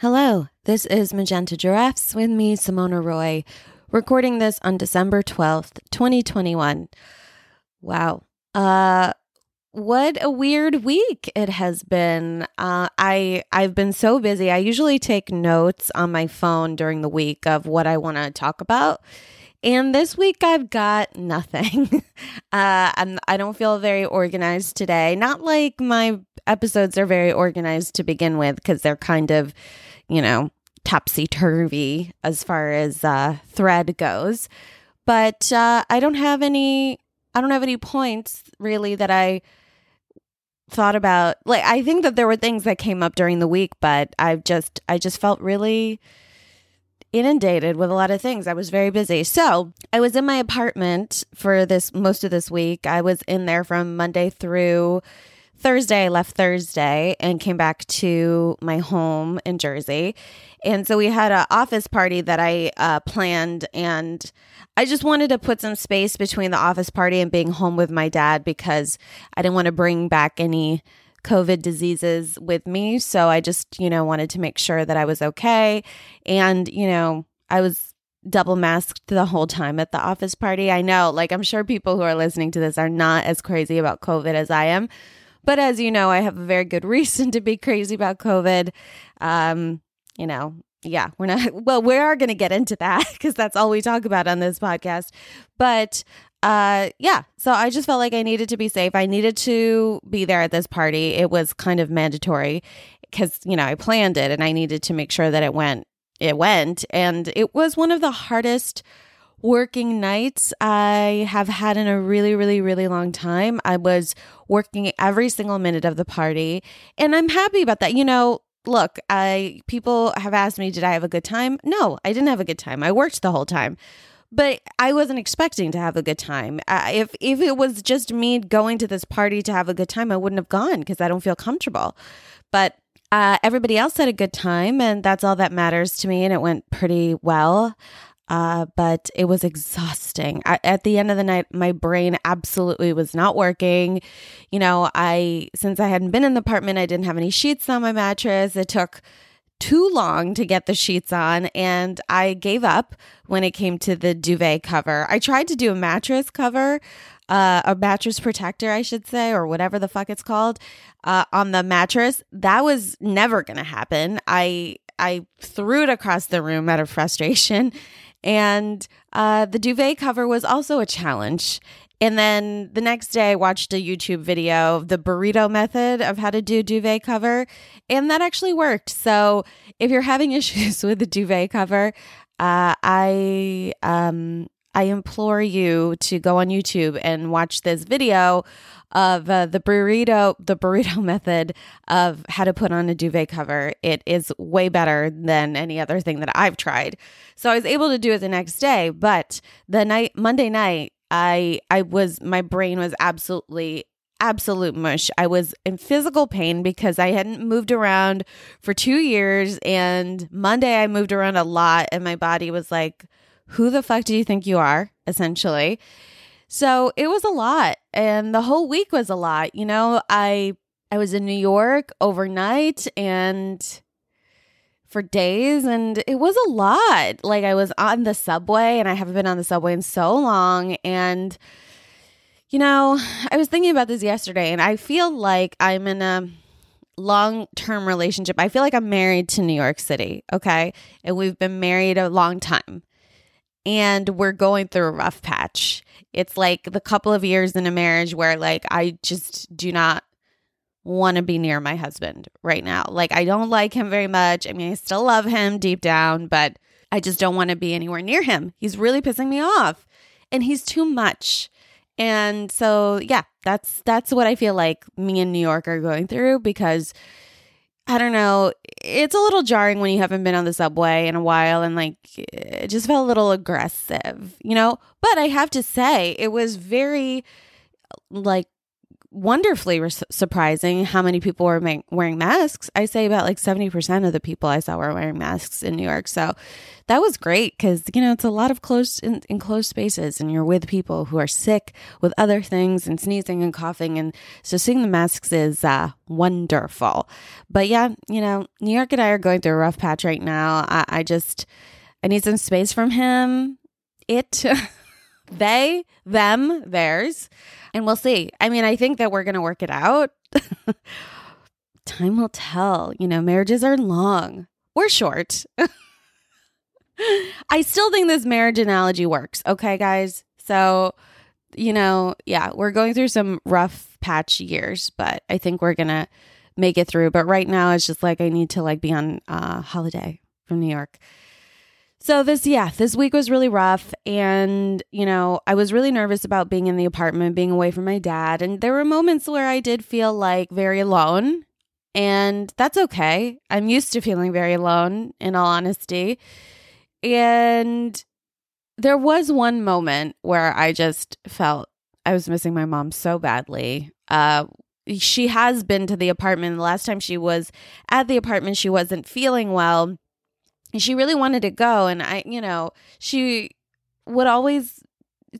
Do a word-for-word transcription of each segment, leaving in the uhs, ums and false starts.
Hello, this is Magenta Giraffes with me, Simona Roy, recording this on December twelfth, twenty twenty-one. Wow. Uh, what a weird week it has been. Uh, I, I've been so busy. I usually take notes on my phone during the week of what I want to talk about. And this week I've got nothing. uh, I'm, I don't feel very organized today. Not like my episodes are very organized to begin with because they're kind of, you know, topsy-turvy as far as uh, thread goes. But uh, I don't have any, I don't have any points really that I thought about. Like, I think that there were things that came up during the week, but I've just, I just felt really inundated with a lot of things. I was very busy. So I was in my apartment for this, most of this week. I was in there from Monday through Thursday, left Thursday, and came back to my home in Jersey. And so we had an office party that I uh, planned, and I just wanted to put some space between the office party and being home with my dad because I didn't want to bring back any COVID diseases with me. So I just, you know, wanted to make sure that I was okay. And, you know, I was double masked the whole time at the office party. I know, like, I'm sure people who are listening to this are not as crazy about COVID as I am. But as you know, I have a very good reason to be crazy about COVID. Um, you know, yeah, we're not, well, we are going to get into that because that's all we talk about on this podcast. But uh, yeah, so I just felt like I needed to be safe. I needed to be there at this party. It was kind of mandatory because, you know, I planned it and I needed to make sure that it went, it went. And it was one of the hardest working nights I have had in a really, really, really long time. I was working every single minute of the party, and I'm happy about that. You know, look, I people have asked me, did I have a good time? No, I didn't have a good time. I worked the whole time, but I wasn't expecting to have a good time. Uh, if if it was just me going to this party to have a good time, I wouldn't have gone because I don't feel comfortable. But uh, everybody else had a good time, and that's all that matters to me, and it went pretty well. Uh, but it was exhausting. I, at the end of the night, my brain absolutely was not working. You know, I since I hadn't been in the apartment, I didn't have any sheets on my mattress. It took too long to get the sheets on, and I gave up when it came to the duvet cover. I tried to do a mattress cover, uh, a mattress protector, I should say, or whatever the fuck it's called, uh, on the mattress. That was never going to happen. I I threw it across the room out of frustration. And uh, the duvet cover was also a challenge. And then the next day, I watched a YouTube video of the burrito method of how to do duvet cover. And that actually worked. So if you're having issues with the duvet cover, uh, I um, I implore you to go on YouTube and watch this video of uh, the burrito the burrito method of how to put on a duvet cover. It is way better than any other thing that I've tried. So I was able to do it the next day, but the night Monday night, I I was my brain was absolutely absolute mush. I was in physical pain because I hadn't moved around for two years, and Monday I moved around a lot, and my body was like, "Who the fuck do you think you are?" Essentially. So it was a lot, and the whole week was a lot. You know, I I was in New York overnight and for days, and it was a lot. Like, I was on the subway, and I haven't been on the subway in so long. And, you know, I was thinking about this yesterday, and I feel like I'm in a long-term relationship. I feel like I'm married to New York City, okay? And we've been married a long time. And we're going through a rough patch. It's like the couple of years in a marriage where, like, I just do not want to be near my husband right now. Like, I don't like him very much. I mean, I still love him deep down, but I just don't want to be anywhere near him. He's really pissing me off, and he's too much. And so, yeah, that's that's what I feel like me and New York are going through because, I don't know, it's a little jarring when you haven't been on the subway in a while, and, like, it just felt a little aggressive, you know? But I have to say, it was very, like, wonderfully re- surprising how many people were ma- wearing masks. I say about like seventy percent of the people I saw were wearing masks in New York. So that was great because, you know, it's a lot of close in- enclosed spaces and you're with people who are sick with other things and sneezing and coughing. And so seeing the masks is uh, wonderful. But yeah, you know, New York and I are going through a rough patch right now. I, I just, I need some space from him. It... They, them, theirs, and we'll see. I mean, I think that we're going to work it out. Time will tell. You know, marriages are long. We're short. I still think this marriage analogy works. Okay, guys? So, you know, yeah, we're going through some rough patch years, but I think we're going to make it through. But right now, it's just like I need to like be on uh, holiday from New York. So this, yeah, this week was really rough and, you know, I was really nervous about being in the apartment, being away from my dad. And there were moments where I did feel like very alone and that's okay. I'm used to feeling very alone in all honesty. And there was one moment where I just felt I was missing my mom so badly. Uh, she has been to the apartment. The last time she was at the apartment, she wasn't feeling well. And she really wanted to go. And I, you know, she would always,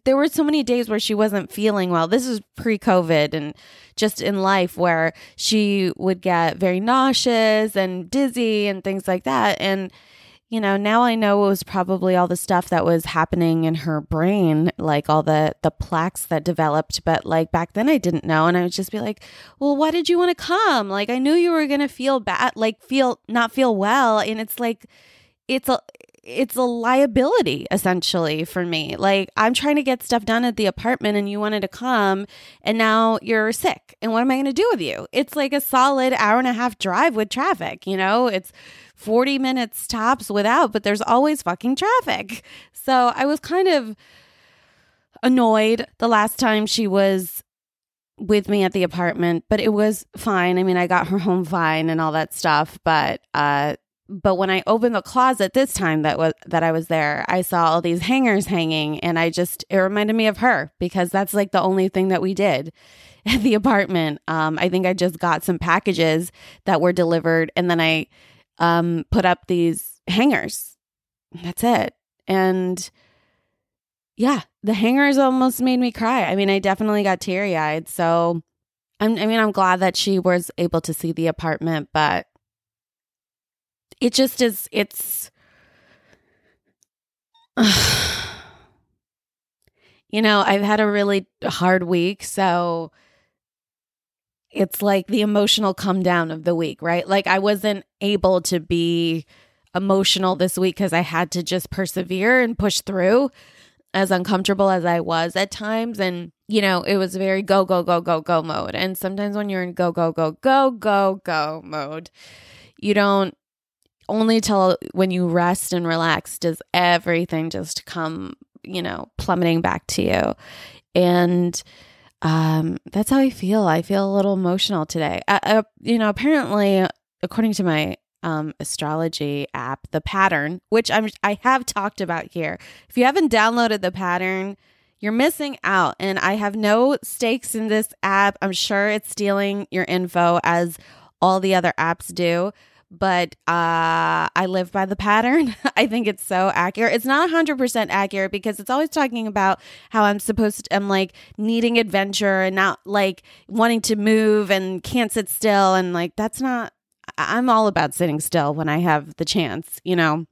there were so many days where she wasn't feeling well. This is pre-COVID and just in life where she would get very nauseous and dizzy and things like that. And, you know, now I know it was probably all the stuff that was happening in her brain, like all the, the plaques that developed. But like back then I didn't know. And I would just be like, well, why did you want to come? Like, I knew you were going to feel bad, like feel not feel well. And it's like, It's a it's a liability, essentially, for me. Like, I'm trying to get stuff done at the apartment and you wanted to come and now you're sick. And what am I going to do with you? It's like a solid hour and a half drive with traffic, you know? It's forty minutes tops without, but there's always fucking traffic. So I was kind of annoyed the last time she was with me at the apartment, but it was fine. I mean, I got her home fine and all that stuff, but... uh But when I opened the closet this time that was that I was there, I saw all these hangers hanging and I just, it reminded me of her because that's like the only thing that we did at the apartment. Um, I think I just got some packages that were delivered and then I um, put up these hangers. That's it. And yeah, the hangers almost made me cry. I mean, I definitely got teary-eyed. So I'm, I mean, I'm glad that she was able to see the apartment, but It just is, it's, uh, you know, I've had a really hard week. So it's like the emotional come down of the week, right? Like I wasn't able to be emotional this week because I had to just persevere and push through as uncomfortable as I was at times. And, you know, it was very go, go, go, go, go mode. And sometimes when you're in go, go, go, go, go, go mode, you don't. Only till when you rest and relax does everything just come, you know, plummeting back to you. And um, that's how I feel. I feel a little emotional today. I, I, you know, apparently, according to my um, astrology app, The Pattern, which I'm, I have talked about here. If you haven't downloaded The Pattern, you're missing out. And I have no stakes in this app. I'm sure it's stealing your info as all the other apps do. But uh, I live by the pattern. I think it's so accurate. It's not one hundred percent accurate because it's always talking about how I'm supposed to, I'm like needing adventure and not like wanting to move and can't sit still. And like, that's not, I'm all about sitting still when I have the chance, you know,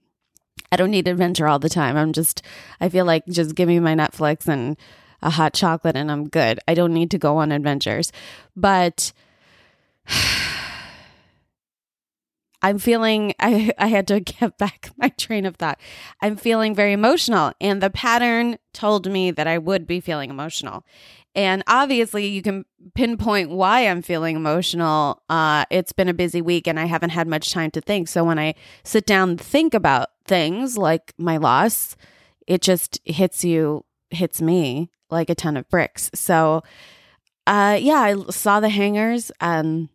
I don't need adventure all the time. I'm just, I feel like just give me my Netflix and a hot chocolate and I'm good. I don't need to go on adventures. But I'm feeling, I, I had to get back my train of thought. I'm feeling very emotional. And the pattern told me that I would be feeling emotional. And obviously you can pinpoint why I'm feeling emotional. Uh, it's been a busy week and I haven't had much time to think. So when I sit down and think about things like my loss, it just hits you, hits me like a ton of bricks. So uh, yeah, I saw the hangers um,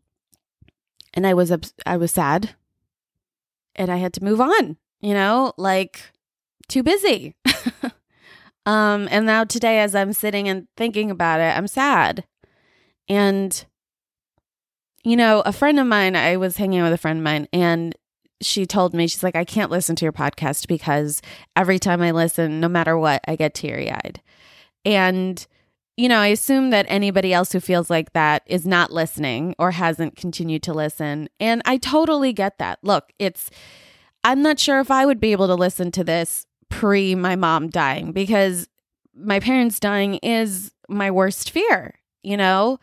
and I was, I was sad. And I had to move on, you know, like too busy. um, and now today, as I'm sitting and thinking about it, I'm sad. And, you know, a friend of mine, I was hanging out with a friend of mine, and she told me, she's like, I can't listen to your podcast because every time I listen, no matter what, I get teary-eyed. And, you know, I assume that anybody else who feels like that is not listening or hasn't continued to listen. And I totally get that. Look, it's, I'm not sure if I would be able to listen to this pre my mom dying, because my parents dying is my worst fear, you know?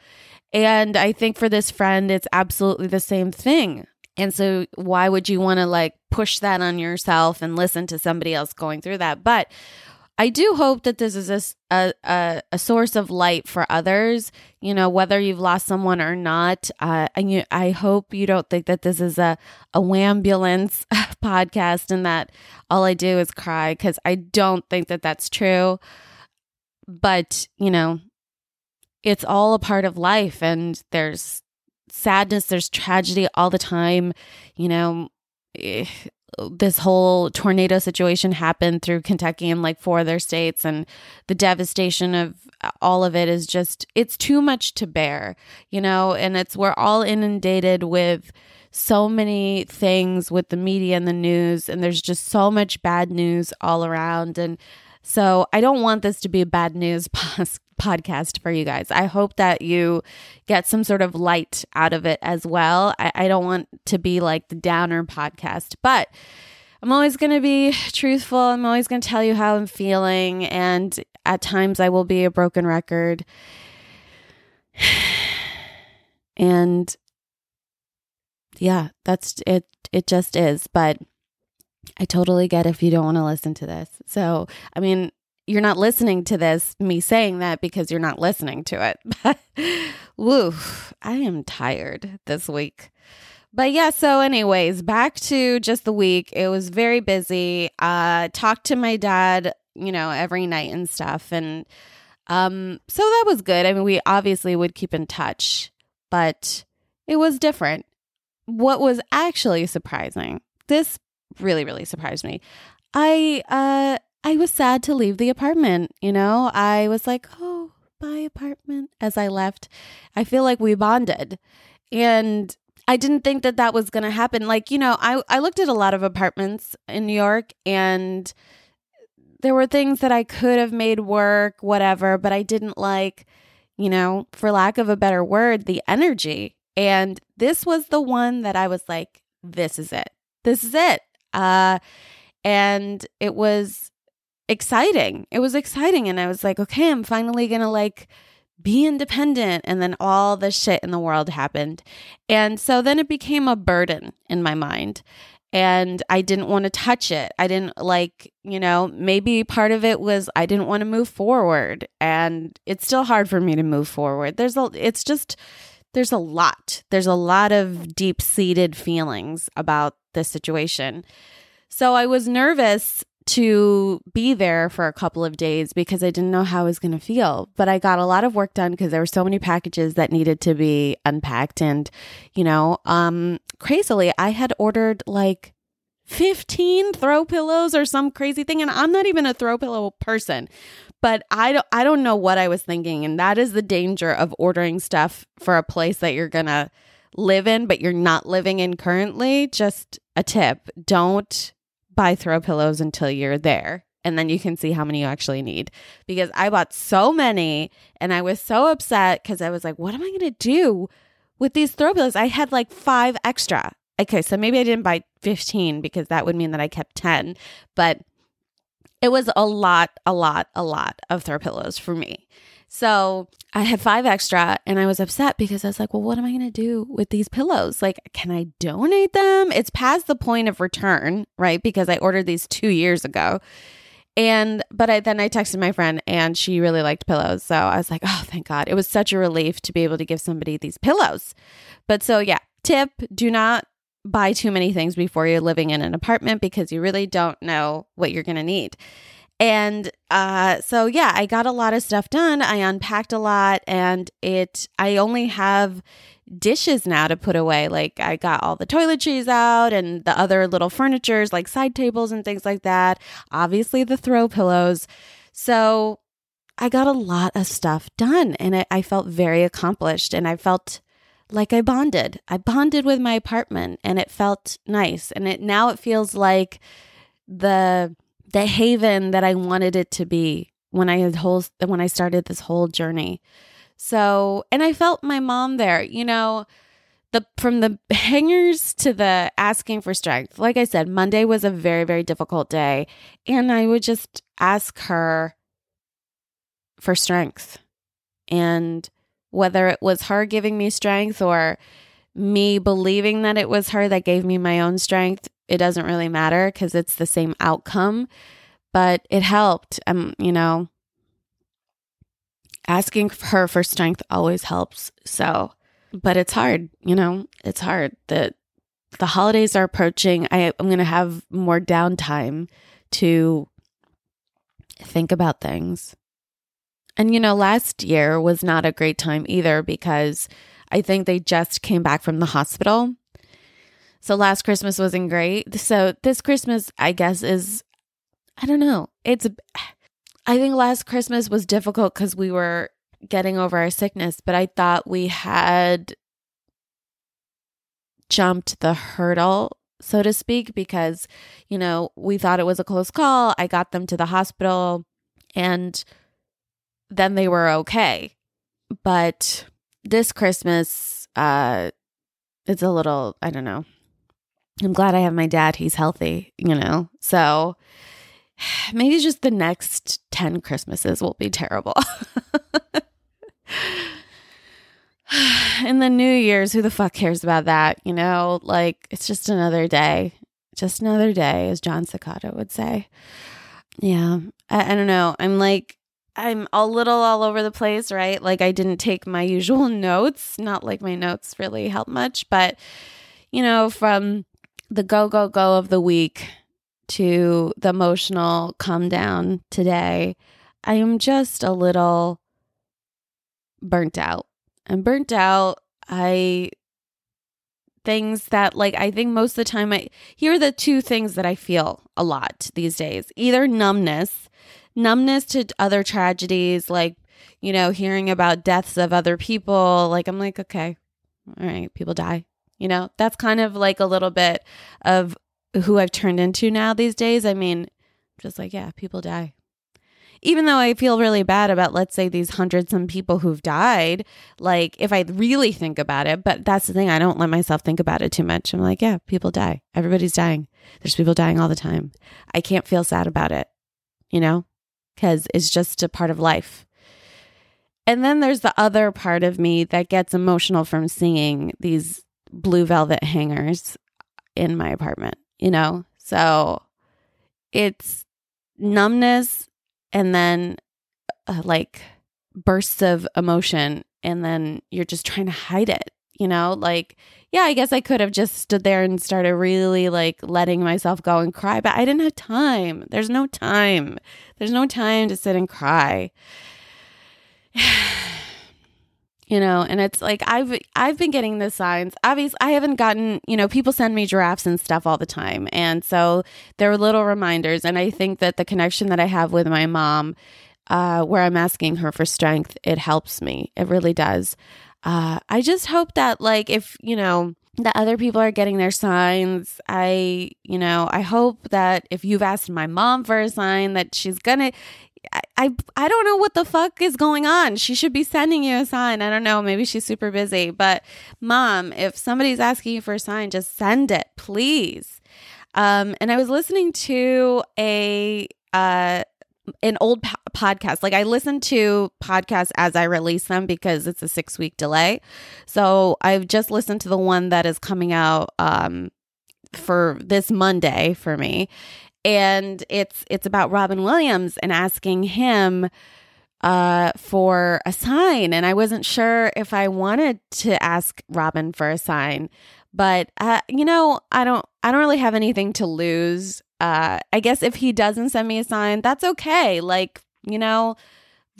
And I think for this friend, it's absolutely the same thing. And so why would you want to like push that on yourself and listen to somebody else going through that? But I do hope that this is a, a, a source of light for others, you know, whether you've lost someone or not. Uh, and you, I hope you don't think that this is a, a wambulance podcast and that all I do is cry, because I don't think that that's true. But, you know, it's all a part of life, and there's sadness, there's tragedy all the time, you know. Eh, this whole tornado situation happened through Kentucky and like four other states, and the devastation of all of it is just, it's too much to bear, you know, and it's, we're all inundated with so many things with the media and the news, and there's just so much bad news all around. And so I don't want this to be a bad news podcast for you guys. I hope that you get some sort of light out of it as well. I, I don't want to be like the downer podcast, but I'm always going to be truthful. I'm always going to tell you how I'm feeling. And at times I will be a broken record. And yeah, that's it. It just is. But I totally get if you don't want to listen to this. So, I mean, you're not listening to this, me saying that, because you're not listening to it. But, woo, I am tired this week. But yeah, so anyways, back to just the week. It was very busy. Uh, talked to my dad, you know, every night and stuff. And um, so that was good. I mean, we obviously would keep in touch, but it was different. What was actually surprising, this really, really surprised me. I uh, I was sad to leave the apartment, you know? I was like, oh, bye apartment, as I left. I feel like we bonded. And I didn't think that that was going to happen. Like, you know, I, I looked at a lot of apartments in New York, and there were things that I could have made work, whatever, but I didn't like, you know, for lack of a better word, the energy. And this was the one that I was like, this is it. This is it. Uh, and it was exciting. It was exciting. And I was like, okay, I'm finally going to like be independent. And then all the shit in the world happened. And so then it became a burden in my mind, and I didn't want to touch it. I didn't like, you know, maybe part of it was I didn't want to move forward, and it's still hard for me to move forward. There's a, it's just, there's a lot, there's a lot of deep-seated feelings about this situation. So I was nervous to be there for a couple of days because I didn't know how I was going to feel, but I got a lot of work done because there were so many packages that needed to be unpacked. And, you know, um, crazily, I had ordered like fifteen throw pillows or some crazy thing. And I'm not even a throw pillow person, but I don't, I don't know what I was thinking. And that is the danger of ordering stuff for a place that you're going to live in, but you're not living in currently. Just a tip. Don't buy throw pillows until you're there. And then you can see how many you actually need, because I bought so many and I was so upset because I was like, what am I going to do with these throw pillows? I had like five extra. Okay, so maybe I didn't buy fifteen because that would mean that I kept ten, but it was a lot, a lot, a lot of throw pillows for me. So I had five extra, and I was upset because I was like, well, what am I going to do with these pillows? Like, can I donate them? It's past the point of return, right? Because I ordered these two years ago. And, but I, then I texted my friend, and she really liked pillows. So I was like, oh, thank God. It was such a relief to be able to give somebody these pillows. But so yeah, tip, do not buy too many things before you're living in an apartment, because you really don't know what you're going to need. And uh, so, yeah, I got a lot of stuff done. I unpacked a lot, and it, I only have dishes now to put away. Like, I got all the toiletries out and the other little furnitures, like side tables and things like that. Obviously the throw pillows. So I got a lot of stuff done, and I, I felt very accomplished, and I felt like I bonded. I bonded with my apartment, and it felt nice. And it now it feels like the the haven that I wanted it to be when I had whole when I started this whole journey. So, and I felt my mom there, you know, the from the hangers to the asking for strength. Like I said, Monday was a very, very difficult day, and I would just ask her for strength. And whether it was her giving me strength or me believing that it was her that gave me my own strength, it doesn't really matter because it's the same outcome, but it helped. Um, you know, asking her for strength always helps. So, but it's hard, you know, it's hard that the holidays are approaching. I, I'm going to have more downtime to think about things. And, you know, last year was not a great time either because I think they just came back from the hospital. So last Christmas wasn't great. So this Christmas, I guess, is, I don't know. It's, I think last Christmas was difficult because we were getting over our sickness, but I thought we had jumped the hurdle, so to speak, because, you know, we thought it was a close call. I got them to the hospital and then they were okay. But this Christmas, uh, it's a little, I don't know. I'm glad I have my dad. He's healthy, you know. So maybe just the next ten Christmases will be terrible. And the New Year's, who the fuck cares about that? You know, like it's just another day. Just another day, as John Cicada would say. Yeah. I, I don't know. I'm like, I'm a little all over the place, right? Like I didn't take my usual notes. Not like my notes really help much, but you know, from the go, go, go of the week to the emotional calm down today, I am just a little burnt out. I'm burnt out. I, things that like, I think most of the time I, here are the two things that I feel a lot these days, either numbness Numbness to other tragedies, like, you know, hearing about deaths of other people. Like, I'm like, okay, all right, people die. You know, that's kind of like a little bit of who I've turned into now these days. I mean, just like, yeah, people die. Even though I feel really bad about, let's say, these hundred some people who've died, like, if I really think about it, but that's the thing, I don't let myself think about it too much. I'm like, yeah, people die. Everybody's dying. There's people dying all the time. I can't feel sad about it, you know? Because it's just a part of life. And then there's the other part of me that gets emotional from seeing these blue velvet hangers in my apartment, you know? So it's numbness and then uh, like bursts of emotion. And then you're just trying to hide it, you know? Like, yeah, I guess I could have just stood there and started really like letting myself go and cry, but I didn't have time. There's no time. There's no time to sit and cry. You know, and it's like I've I've been getting the signs. Obviously, I haven't gotten, you know, people send me giraffes and stuff all the time. And so they're little reminders. And I think that the connection that I have with my mom, uh, where I'm asking her for strength, it helps me. It really does. Uh, I just hope that like, if, you know, the other people are getting their signs, I, you know, I hope that if you've asked my mom for a sign that she's gonna, I, I, I don't know what the fuck is going on. She should be sending you a sign. I don't know. Maybe she's super busy, but mom, if somebody's asking you for a sign, just send it, please. Um, and I was listening to a, uh, an old po- podcast. Like I listen to podcasts as I release them because it's a six week delay. So I've just listened to the one that is coming out um, for this Monday for me. And it's, it's about Robin Williams and asking him uh, for a sign. And I wasn't sure if I wanted to ask Robin for a sign, but uh, you know, I don't, I don't really have anything to lose. Uh, I guess if he doesn't send me a sign, that's okay. Like, you know,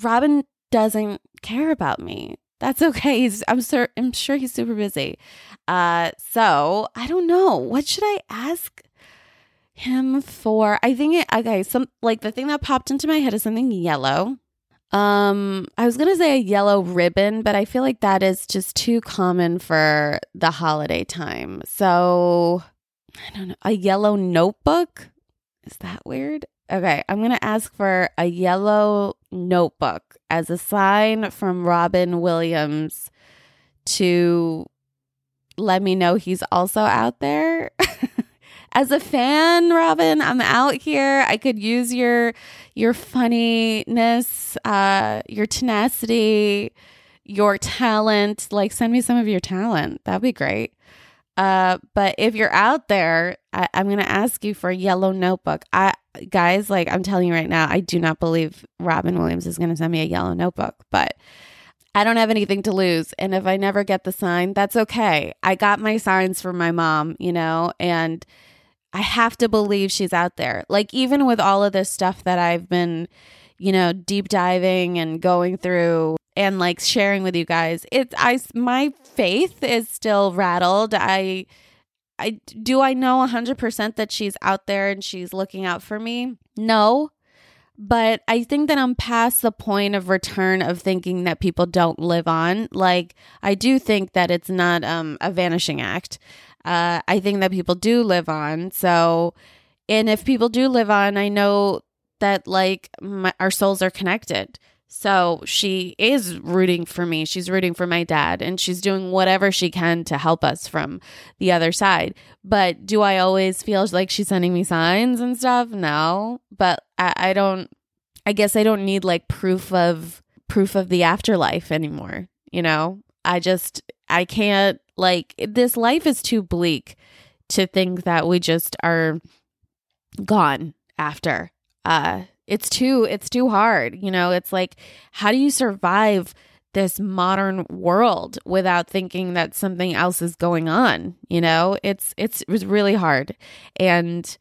Robin doesn't care about me. That's okay. He's, I'm sure, I'm sure he's super busy. Uh, so I don't know. What should I ask him for? I think, it, okay, some, like the thing that popped into my head is something yellow. Um, I was going to say a yellow ribbon, but I feel like that is just too common for the holiday time. So, I don't know. A yellow notebook? Is that weird? Okay, I'm going to ask for a yellow notebook as a sign from Robin Williams to let me know he's also out there. As a fan, Robin, I'm out here. I could use your your funniness, uh, your tenacity, your talent. Like, send me some of your talent. That'd be great. Uh, but if you're out there, I, I'm going to ask you for a yellow notebook. I guys, like I'm telling you right now, I do not believe Robin Williams is going to send me a yellow notebook. But I don't have anything to lose. And if I never get the sign, that's okay. I got my signs from my mom, you know, and I have to believe she's out there. Like, even with all of this stuff that I've been, you know, deep diving and going through and like sharing with you guys, it's I my faith is still rattled. I I do I know one hundred percent that she's out there and she's looking out for me? No. But I think that I'm past the point of return of thinking that people don't live on. Like, I do think that it's not um, a vanishing act. Uh, I think that people do live on. So, and if people do live on, I know that like my, our souls are connected. So she is rooting for me. She's rooting for my dad, and she's doing whatever she can to help us from the other side. But do I always feel like she's sending me signs and stuff? No, but I, I don't. I guess I don't need like proof of proof of the afterlife anymore. You know, I just I can't. Like, this life is too bleak to think that we just are gone after. Uh, it's too it's too hard. You know, it's like, how do you survive this modern world without thinking that something else is going on? You know, it's it's it was really hard. And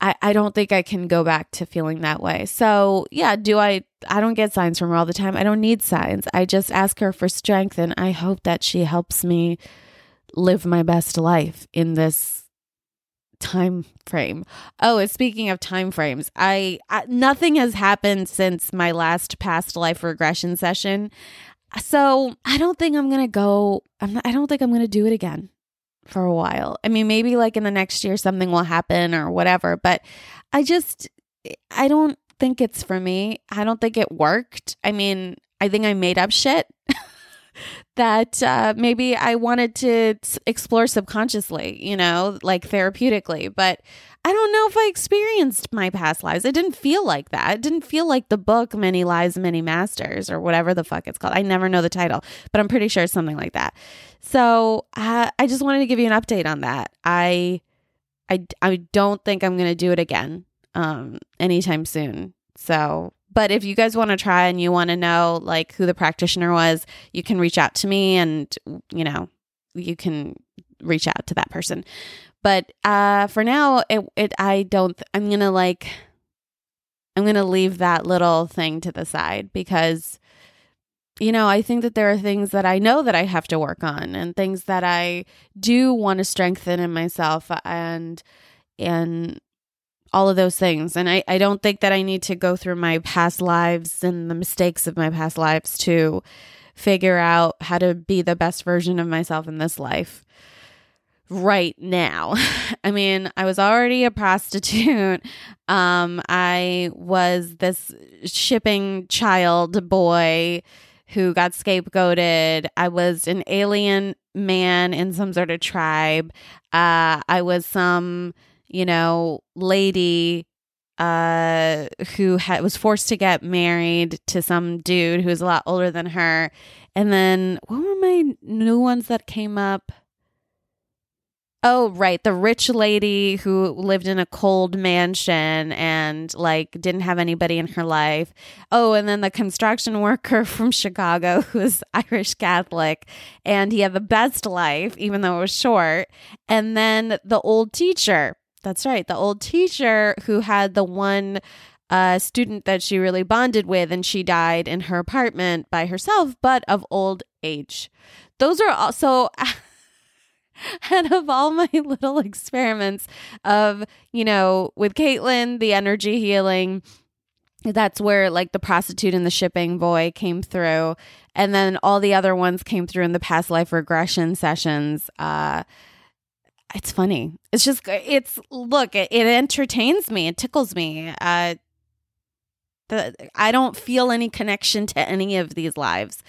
I, I don't think I can go back to feeling that way. So yeah, do I, I don't get signs from her all the time. I don't need signs. I just ask her for strength, and I hope that she helps me live my best life in this time frame. Oh, speaking of time frames, I, I nothing has happened since my last past life regression session. So I don't think I'm going to go, I'm not, I don't think I'm going to do it again for a while. I mean, maybe like in the next year something will happen or whatever, but I just, I don't think it's for me. I don't think it worked. I mean, I think I made up shit that uh, maybe I wanted to explore subconsciously, you know, like therapeutically, but I don't know if I experienced my past lives. It didn't feel like that. It didn't feel like the book, Many Lives, Many Masters, or whatever the fuck it's called. I never know the title, but I'm pretty sure it's something like that. So uh, I just wanted to give you an update on that. I, I, I don't think I'm going to do it again um, anytime soon. So, but if you guys want to try and you want to know like who the practitioner was, you can reach out to me, and, you know, you can reach out to that person. But uh, for now, it, it I don't, I'm going to like, I'm going to leave that little thing to the side because, you know, I think that there are things that I know that I have to work on, and things that I do want to strengthen in myself, and, and all of those things. And I, I don't think that I need to go through my past lives and the mistakes of my past lives to figure out how to be the best version of myself in this life. Right now. I mean, I was already a prostitute. Um, I was this shipping child boy who got scapegoated. I was an alien man in some sort of tribe. Uh, I was some, you know, lady uh, who ha- was forced to get married to some dude who was a lot older than her. And then what were my new ones that came up? Oh, right. The rich lady who lived in a cold mansion and like didn't have anybody in her life. Oh, and then the construction worker from Chicago who was Irish Catholic, and he had the best life, even though it was short. And then the old teacher. That's right. The old teacher who had the one uh, student that she really bonded with, and she died in her apartment by herself, but of old age. Those are also... Out of all my little experiments of, you know, with Caitlin, the energy healing, that's where like the prostitute and the shipping boy came through. And then all the other ones came through in the past life regression sessions. Uh, it's funny. It's just, it's, look, it, it entertains me. It tickles me. Uh, the, I don't feel any connection to any of these lives.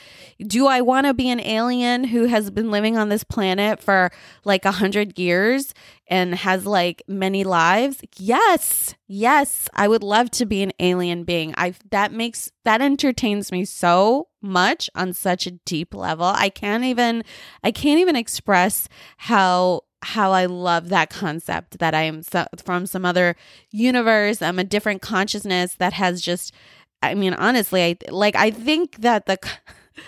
Do I want to be an alien who has been living on this planet for like a hundred years and has like many lives? Yes. Yes. I would love to be an alien being. I, that makes, that entertains me so much on such a deep level. I can't even, I can't even express how how I love that concept that I am so, from some other universe. I'm a different consciousness that has just, I mean, honestly, I like, I think that the,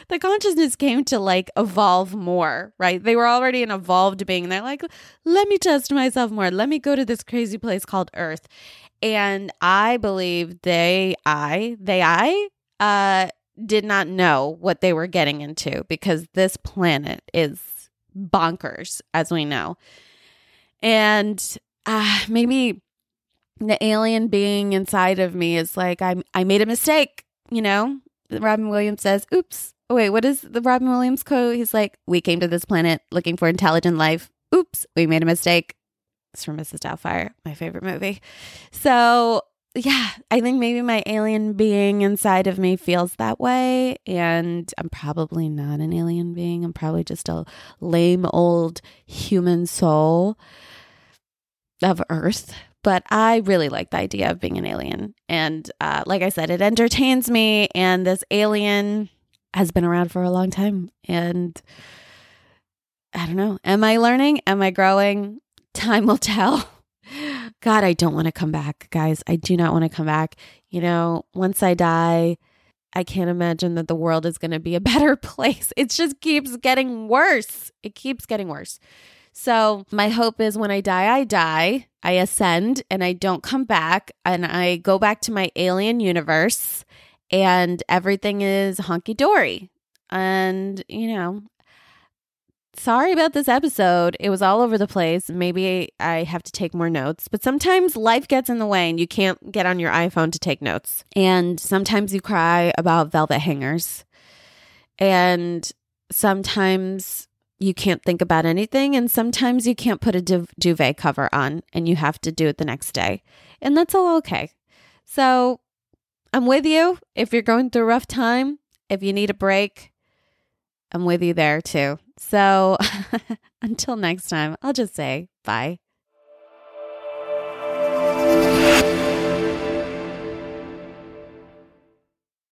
the consciousness came to like evolve more, right? They were already an evolved being. They're like, let me test myself more. Let me go to this crazy place called Earth. And I believe they, I, they, I, uh, did not know what they were getting into, because this planet is bonkers, as we know. And uh, maybe the alien being inside of me is like, I I made a mistake, you know? Robin Williams says, oops. Oh, wait, what is the Robin Williams quote? He's like, we came to this planet looking for intelligent life. Oops, we made a mistake. It's from Missus Doubtfire, my favorite movie. So yeah, I think maybe my alien being inside of me feels that way, and I'm probably not an alien being. I'm probably just a lame old human soul of Earth. But I really like the idea of being an alien, and uh, like I said, it entertains me, and this alien has been around for a long time, and I don't know. Am I learning? Am I growing? Time will tell. God, I don't want to come back, guys. I do not want to come back. You know, once I die, I can't imagine that the world is going to be a better place. It just keeps getting worse. It keeps getting worse. So my hope is when I die, I die, I ascend, and I don't come back, and I go back to my alien universe, and everything is honky-dory. And, you know, sorry about this episode. It was all over the place. Maybe I have to take more notes, but sometimes life gets in the way and you can't get on your iPhone to take notes. And sometimes you cry about velvet hangers. And sometimes you can't think about anything. And sometimes you can't put a du- duvet cover on and you have to do it the next day. And that's all okay. So I'm with you. If you're going through a rough time, if you need a break, I'm with you there too. So until next time, I'll just say bye.